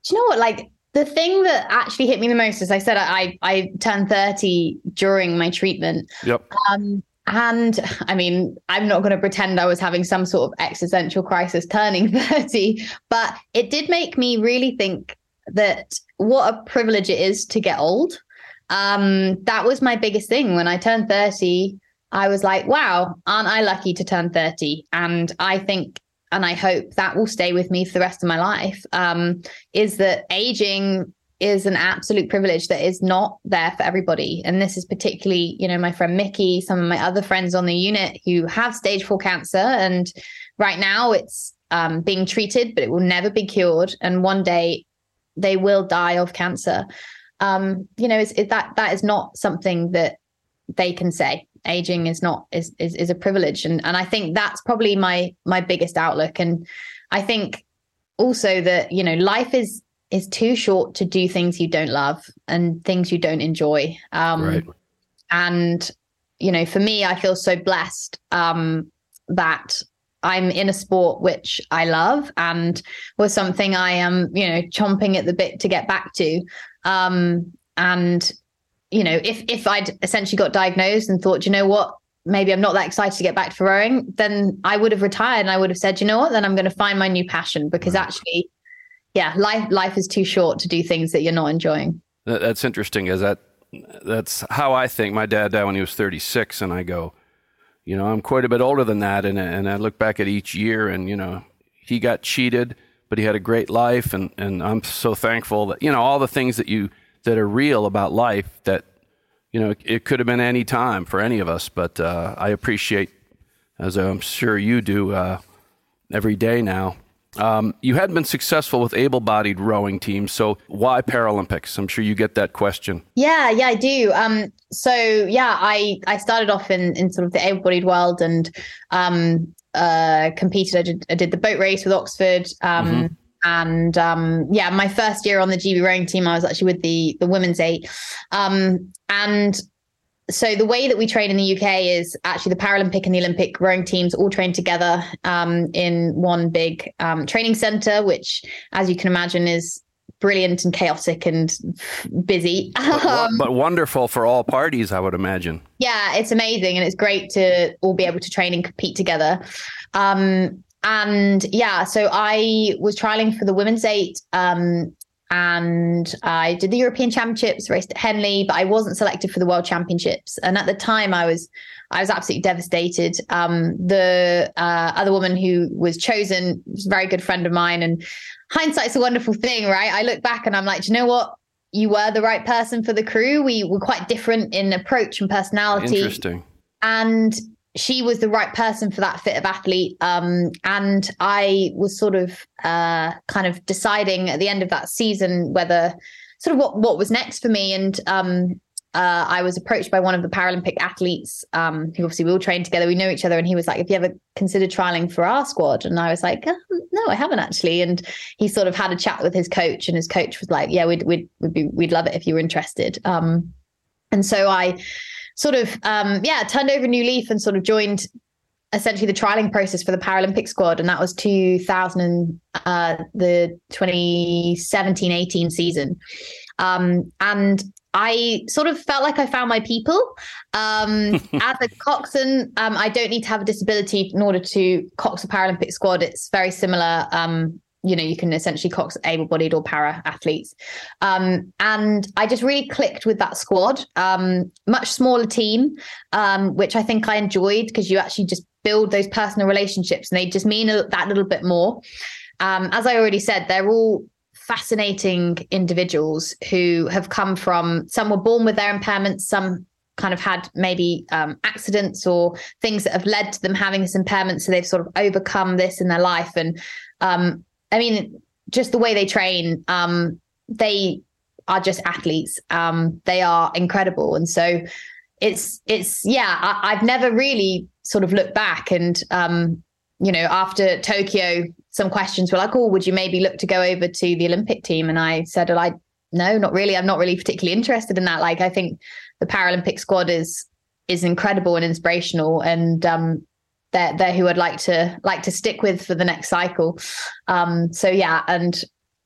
you know what? Like the thing that actually hit me the most is I said I I turned thirty during my treatment. Yep. Um, and I mean, I'm not going to pretend I was having some sort of existential crisis turning thirty, but it did make me really think that what a privilege it is to get old. Um, that was my biggest thing when I turned thirty. I was like, wow, aren't I lucky to turn thirty? And I think, and I hope that will stay with me for the rest of my life, um, is that aging is an absolute privilege that is not there for everybody. And this is particularly, you know, my friend Mickey, some of my other friends on the unit who have stage four cancer. And right now it's um, being treated, but it will never be cured. And one day they will die of cancer. Um, you know, it's, it, that that is not something that they can say. Aging is not is, is is a privilege, and and I think that's probably my my biggest outlook. And I think also that, you know, life is is too short to do things you don't love and things you don't enjoy. Um, right. And you know, for me, I feel so blessed um, that I'm in a sport which I love and was something I am, you know, chomping at the bit to get back to, um, and. You know, if if I'd essentially got diagnosed and thought, you know what, maybe I'm not that excited to get back to rowing, then I would have retired and I would have said, you know what, then I'm going to find my new passion, because right. actually, yeah, life life is too short to do things that you're not enjoying. That's interesting, is that that's how I think. My dad died when he was thirty-six, and I go, you know, I'm quite a bit older than that, and and I look back at each year, and you know, he got cheated, but he had a great life, and and I'm so thankful that, you know, all the things that you that are real about life that, you know, it could have been any time for any of us. But uh, I appreciate, as I'm sure you do uh, every day now, um, you hadn't been successful with able-bodied rowing teams. So why Paralympics? I'm sure you get that question. Yeah, yeah, I do. Um, so, yeah, I, I started off in, in sort of the able-bodied world and um, uh, competed. I did, I did the boat race with Oxford. Um, mm-hmm. And um, yeah, my first year on the G B rowing team, I was actually with the the women's eight. Um, and so the way that we train in the U K is actually the Paralympic and the Olympic rowing teams all train together um, in one big um, training centre, which, as you can imagine, is brilliant and chaotic and busy. But, but wonderful for all parties, I would imagine. Yeah, it's amazing. And it's great to all be able to train and compete together. Um And yeah, so I was trialing for the women's eight um, and I did the European Championships, raced at Henley, but I wasn't selected for the World Championships. And at the time I was, I was absolutely devastated. Um, the uh, other woman who was chosen was a very good friend of mine, and hindsight's a wonderful thing, right? I look back and I'm like, do you know what? You were the right person for the crew. We were quite different in approach and personality. Interesting. And she was the right person for that fit of athlete. Um, and I was sort of uh, kind of deciding at the end of that season whether sort of what, what was next for me. And um, uh, I was approached by one of the Paralympic athletes um, who obviously we all trained together. We know each other. And he was like, have you ever considered trialing for our squad? And I was like, um, no, I haven't actually. And he sort of had a chat with his coach, and his coach was like, yeah, we'd, we'd, we'd, be, we'd love it if you were interested. Um, and so I sort of, um, yeah, turned over a new leaf and sort of joined essentially the trialing process for the Paralympic squad. And that was two thousand, uh, the twenty seventeen eighteen season. Um, and I sort of felt like I found my people. Um, as a coxswain, um, I don't need to have a disability in order to cox a Paralympic squad. It's very similar. Um, you know, you can essentially cox able-bodied or para athletes. Um, and I just really clicked with that squad, um, much smaller team, um, which I think I enjoyed because you actually just build those personal relationships and they just mean a, that little bit more. Um, as I already said, they're all fascinating individuals who have come from, some were born with their impairments, some kind of had maybe um, accidents or things that have led to them having this impairment. So they've sort of overcome this in their life. And, um, I mean, just the way they train, um, they are just athletes. Um, they are incredible. And so it's, it's yeah, I, I've never really sort of looked back. And, um, you know, after Tokyo, some questions were like, oh, would you maybe look to go over to the Olympic team? And I said, well, I, no, not really. I'm not really particularly interested in that. Like, I think the Paralympic squad is is incredible and inspirational. And, um They're, they're who I'd like to like to stick with for the next cycle. Um, so, yeah. And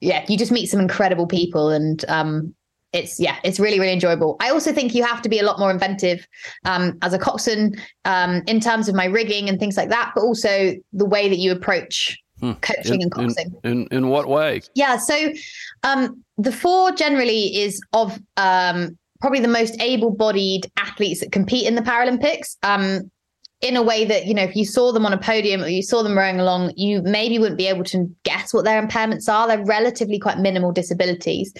yeah, you just meet some incredible people, and um, it's yeah, it's really, really enjoyable. I also think you have to be a lot more inventive um, as a coxswain um, in terms of my rigging and things like that, but also the way that you approach hmm. coaching in, and coxing. In, in, in what way? Yeah. So um, the four generally is of um, probably the most able-bodied athletes that compete in the Paralympics. Um in a way that, you know, if you saw them on a podium or you saw them rowing along, you maybe wouldn't be able to guess what their impairments are. They're relatively quite minimal disabilities.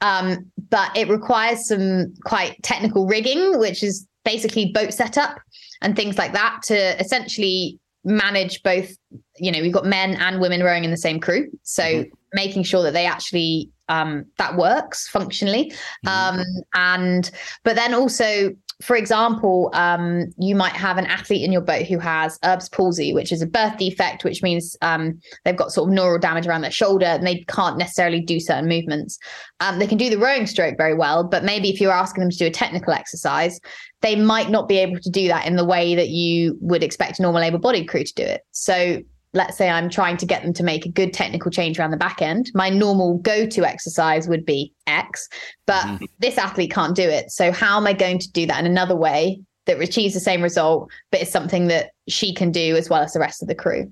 Um, but it requires some quite technical rigging, which is basically boat setup and things like that to essentially manage both, you know, we've got men and women rowing in the same crew. So mm-hmm. making sure that they actually, um, that works functionally. Mm-hmm. Um, and, but then also, for example, um, you might have an athlete in your boat who has Erb's palsy, which is a birth defect, which means um, they've got sort of neural damage around their shoulder and they can't necessarily do certain movements. Um, they can do the rowing stroke very well, but maybe if you're asking them to do a technical exercise, they might not be able to do that in the way that you would expect a normal able-bodied crew to do it. So let's say I'm trying to get them to make a good technical change around the back end. My normal go-to exercise would be X, but mm-hmm. this athlete can't do it. So how am I going to do that in another way that achieves the same result, but it's something that she can do as well as the rest of the crew?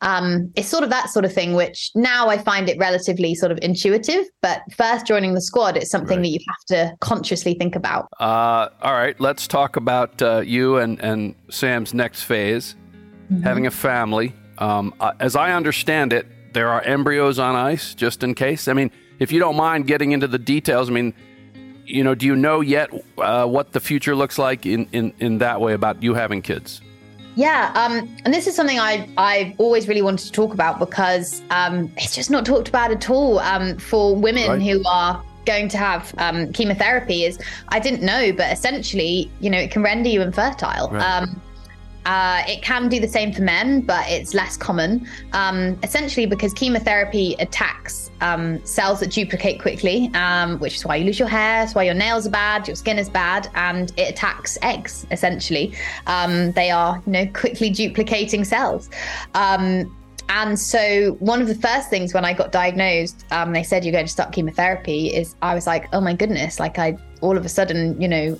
Um, it's sort of that sort of thing, which now I find it relatively sort of intuitive, but first joining the squad, it's something right. that you have to consciously think about. Uh, all right, let's talk about uh, you and, and Sam's next phase, mm-hmm. having a family. Um, as I understand it, there are embryos on ice just in case. I mean, if you don't mind getting into the details, I mean, you know, do you know yet uh, what the future looks like in, in, in that way about you having kids? Yeah. Um, and this is something I, I've always really wanted to talk about because um, it's just not talked about at all um, for women right. who are going to have um, chemotherapy. Is I didn't know, but essentially, you know, it can render you infertile. Right. Um, uh, it can do the same for men, but it's less common, um, essentially because chemotherapy attacks um, cells that duplicate quickly, um, which is why you lose your hair, it's why your nails are bad, your skin is bad, and it attacks eggs, essentially. Um, they are, you know, quickly duplicating cells. Um, And so one of the first things when I got diagnosed, um, they said, you're going to start chemotherapy, is I was like, oh my goodness, like I all of a sudden, you know,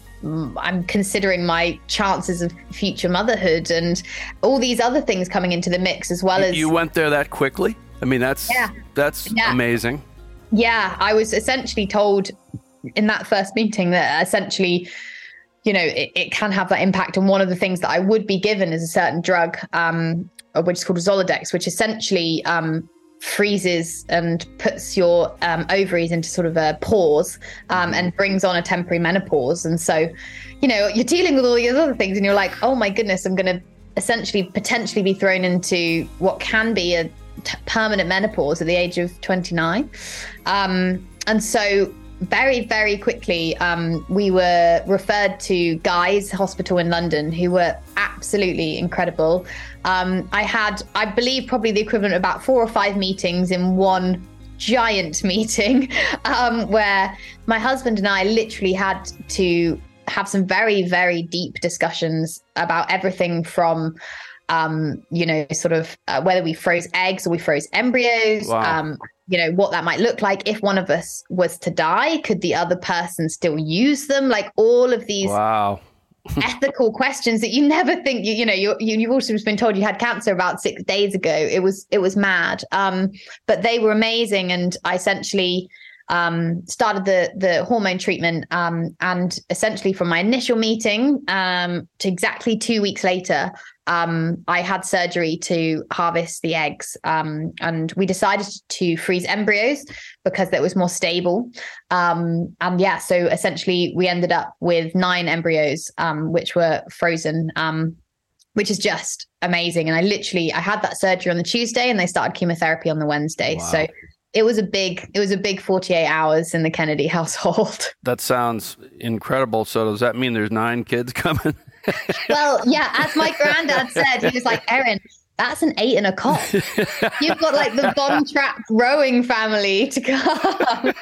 I'm considering my chances of future motherhood and all these other things coming into the mix as well. As you went there that quickly? I mean, that's yeah. that's yeah. amazing. Yeah, I was essentially told in that first meeting that essentially, you know, it, it can have that impact. And one of the things that I would be given is a certain drug, um, which is called Zolidex, which essentially um, freezes and puts your um, ovaries into sort of a pause um, and brings on a temporary menopause. And so, you know, you're dealing with all these other things and you're like, oh my goodness, I'm going to essentially potentially be thrown into what can be a t- permanent menopause at the age of twenty-nine. Um, and so very, very quickly, um, we were referred to Guy's Hospital in London, who were absolutely incredible. Um, I had, I believe, probably the equivalent of about four or five meetings in one giant meeting, um, where my husband and I literally had to have some very, very deep discussions about everything from, um, you know, sort of uh, whether we froze eggs or we froze embryos. Wow. Um, you know, what that might look like. If one of us was to die, could the other person still use them? Like all of these wow. ethical questions that you never think, you, you know, you, you, you've also just been told you had cancer about six days ago. It was, it was mad. Um, but they were amazing. And I essentially um, started the, the hormone treatment. Um, and essentially from my initial meeting um, to exactly two weeks later, Um, I had surgery to harvest the eggs, um, and we decided to freeze embryos because that was more stable. Um, and yeah, so essentially we ended up with nine embryos, um, which were frozen, um, which is just amazing. And I literally, I had that surgery on the Tuesday and they started chemotherapy on the Wednesday. Wow. So it was a big, it was a big forty-eight hours in the Kennedy household. That sounds incredible. So does that mean there's nine kids coming? Well, yeah, as my granddad said, he was like, Erin, that's an eight and a cop. You've got like the bomb trap rowing family to come.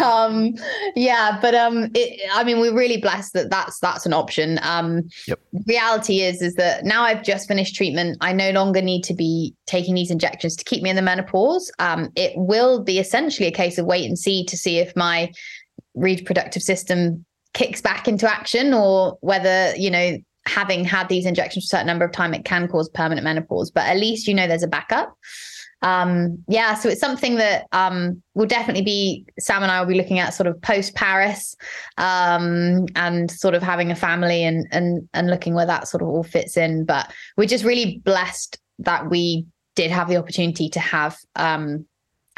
um, yeah, but um, it, I mean, we're really blessed that that's, that's an option. Um, yep. Reality is, is that now I've just finished treatment. I no longer need to be taking these injections to keep me in the menopause. Um, it will be essentially a case of wait and see to see if my reproductive system kicks back into action, or whether, you know, having had these injections for a certain number of time, it can cause permanent menopause, but at least, you know, there's a backup. Um, yeah. So it's something that um, will definitely be, Sam and I will be looking at sort of post Paris um, and sort of having a family and, and, and looking where that sort of all fits in. But we're just really blessed that we did have the opportunity to have, um,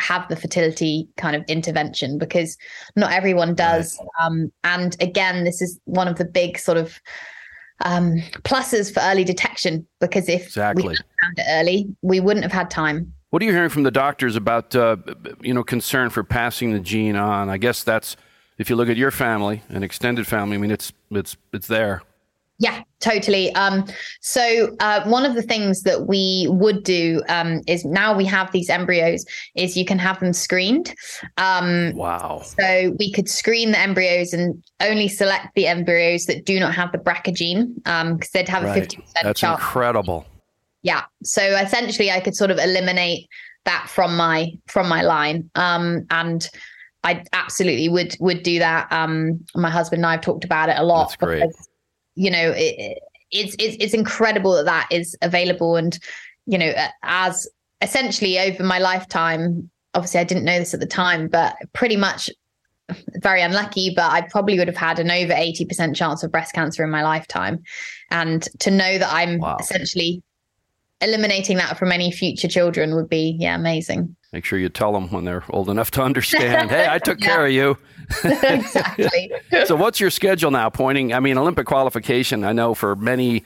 have the fertility kind of intervention, because not everyone does. Right. Um, and again, this is one of the big sort of um, pluses for early detection, because if exactly. we hadn't found it early, we wouldn't have had time. What are you hearing from the doctors about, uh, you know, concern for passing the gene on? I guess that's, if you look at your family and extended family, I mean, it's, it's, it's there. Yeah, totally. Um, so uh, one of the things that we would do um, is now we have these embryos is you can have them screened. Um, wow. So we could screen the embryos and only select the embryos that do not have the B R C A gene, because um, they'd have right. a fifty percent chance. That's chart. Incredible. Yeah. So essentially I could sort of eliminate that from my from my line. Um, and I absolutely would, would do that. Um, my husband and I have talked about it a lot. That's great. You know, it, it's, it's it's incredible that that is available. And, you know, as essentially over my lifetime, obviously I didn't know this at the time, but pretty much very unlucky, but I probably would have had an over eighty percent chance of breast cancer in my lifetime. And to know that I'm wow. essentially eliminating that from any future children would be, yeah, amazing. Make sure you tell them when they're old enough to understand, hey, I took yeah. care of you. Exactly. So what's your schedule now? Pointing, I mean, Olympic qualification, I know for many,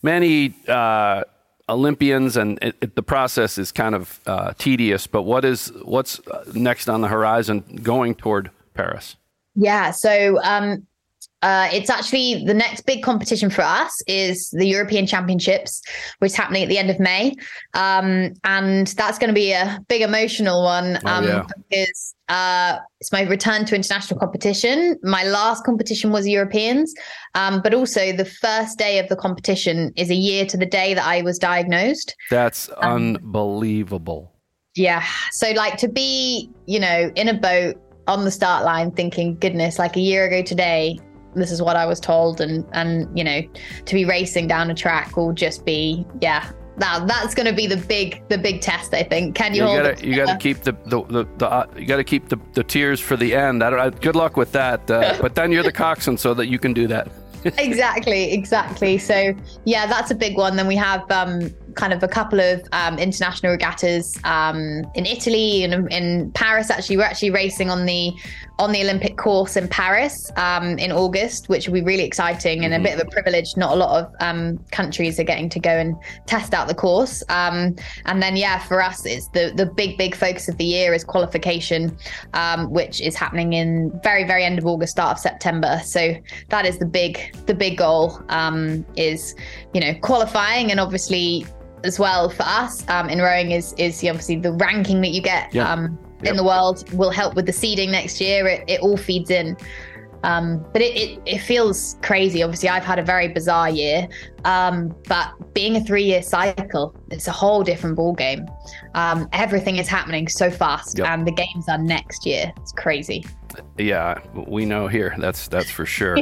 many uh, Olympians, and it, it, the process is kind of uh, tedious, but what is what's next on the horizon going toward Paris? Yeah, so um, uh, it's actually the next big competition for us is the European Championships, which is happening at the end of May. Um, and that's going to be a big emotional one um, oh, yeah. because uh, it's my return to international competition. My last competition was Europeans, um, but also the first day of the competition is a year to the day that I was diagnosed. That's um, unbelievable. Yeah. So like to be, you know, in a boat, on the start line thinking, goodness, like a year ago today, this is what I was told. And, and you know, to be racing down a track will just be, yeah, that that's going to be the big, the big test, I think. Can you, you hold gotta, it? You got to keep the, the, the, the uh, you got to keep the, the tears for the end. I don't, I, good luck with that. Uh, but then you're the coxswain so that you can do that. Exactly. Exactly. So yeah, that's a big one. Then we have um, kind of a couple of um, international regattas um, in Italy and in Paris. Actually, we're actually racing on the on the Olympic course in Paris um, in August, which will be really exciting and a bit of a privilege. Not a lot of um, countries are getting to go and test out the course. Um, and then, yeah, for us, it's the, the big, big focus of the year is qualification, um, which is happening in very, very end of August, start of September. So that is the big the big goal um, is, you know, qualifying. And obviously as well for us um, in rowing is, is obviously the ranking that you get yeah. um, yep. in the world will help with the seeding next year. It, it all feeds in. Um, but it, it, it feels crazy. Obviously, I've had a very bizarre year, um, but being a three-year cycle, it's a whole different ball game. Um, everything is happening so fast, yep. and the games are next year. It's crazy. Yeah, we know here. That's that's for sure.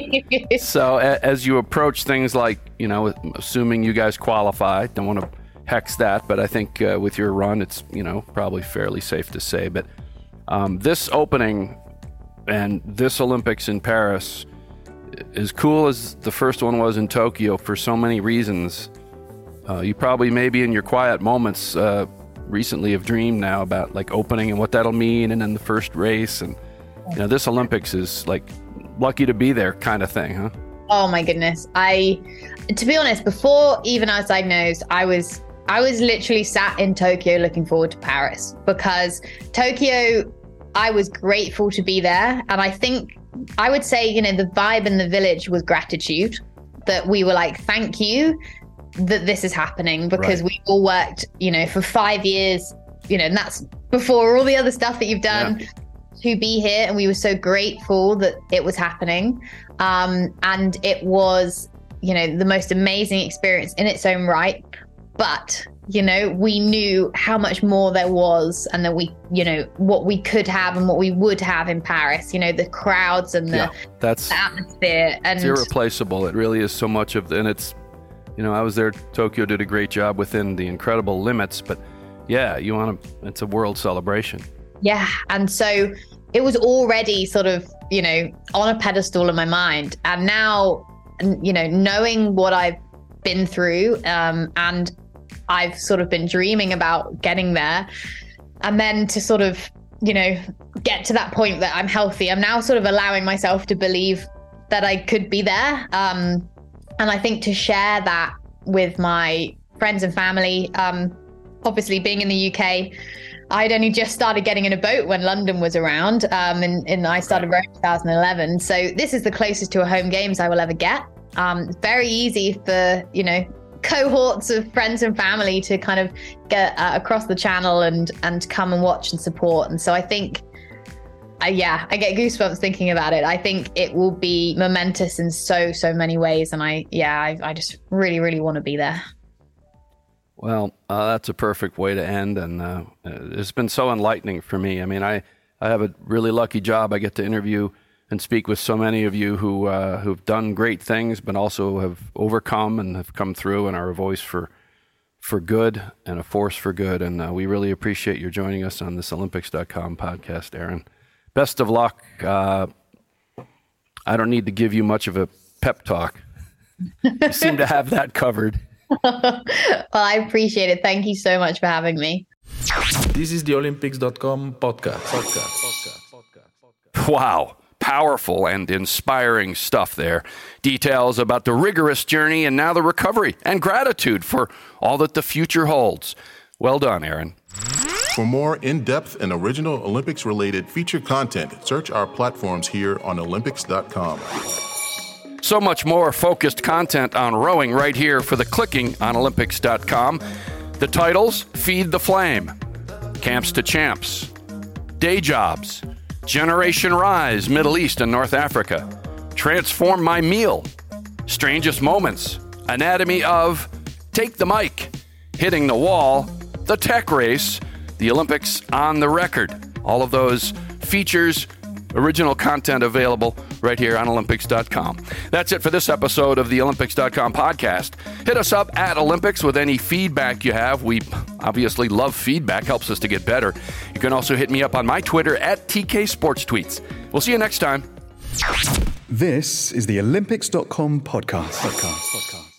So a, as you approach things like, you know, assuming you guys qualify, don't want to hex that, but I think uh, with your run, it's, you know, probably fairly safe to say. But um, this opening. And this Olympics in Paris, as cool as the first one was in Tokyo for so many reasons, uh, you probably maybe in your quiet moments uh, recently have dreamed now about like opening and what that'll mean and then the first race. And, you know, this Olympics is like lucky to be there kind of thing, huh? Oh, my goodness. I, to be honest, before even I was diagnosed, I was, I was literally sat in Tokyo looking forward to Paris because Tokyo... I was grateful to be there. And I think I would say, you know, the vibe in the village was gratitude that we were like, thank you that this is happening because right. we all worked, you know, for five years, you know, and that's before all the other stuff that you've done yeah. to be here. And we were so grateful that it was happening. Um, and it was, you know, the most amazing experience in its own right. But you know, we knew how much more there was and that we, you know, what we could have and what we would have in Paris, you know, the crowds and the, yeah, that's, the atmosphere. And it's irreplaceable. It really is so much of, and it's, you know, I was there, Tokyo did a great job within the incredible limits, but yeah, you want to, it's a world celebration. Yeah. And so it was already sort of, you know, on a pedestal in my mind. And now, you know, knowing what I've been through um, and I've sort of been dreaming about getting there. And then to sort of, you know, get to that point that I'm healthy, I'm now sort of allowing myself to believe that I could be there. Um, and I think to share that with my friends and family, um, obviously being in the U K, I'd only just started getting in a boat when London was around. Um, and, and I started rowing in two thousand eleven. So this is the closest to a home games I will ever get. Um, very easy for, you know, cohorts of friends and family to kind of get uh, across the channel and and come and watch and support. And so I think uh, yeah I get goosebumps thinking about it. I think it will be momentous in so so many ways, and I yeah I, I just really really want to be there. Well, uh, that's a perfect way to end, and uh, it's been so enlightening for me. I mean I I have a really lucky job. I get to interview and speak with so many of you who uh, who've done great things, but also have overcome and have come through and are a voice for for good and a force for good. And uh, we really appreciate your joining us on this Olympics dot com podcast, Erin. Best of luck. Uh, I don't need to give you much of a pep talk. You seem to have that covered. Well, I appreciate it. Thank you so much for having me. This is the Olympics dot com podcast. Podcast, podcast, podcast. Wow. Powerful and inspiring stuff there. Details about the rigorous journey and now the recovery and gratitude for all that the future holds. Well done, Erin. For more in-depth and original Olympics-related feature content, search our platforms here on Olympics dot com. So much more focused content on rowing right here for the clicking on Olympics dot com. The titles, Feed the Flame, Camps to Champs, Day Jobs, Generation Rise, Middle East and North Africa, Transform My Meal, Strangest Moments, Anatomy of, Take the Mic, Hitting the Wall, The Tech Race, The Olympics on the Record. All of those features, original content available right here on Olympics dot com. That's it for this episode of the Olympics dot com podcast. Hit us up at Olympics with any feedback you have. We obviously love feedback. Helps us to get better. You can also hit me up on my Twitter at T K Sports Tweets. We'll see you next time. This is the Olympics dot com podcast. Podcast. Podcast.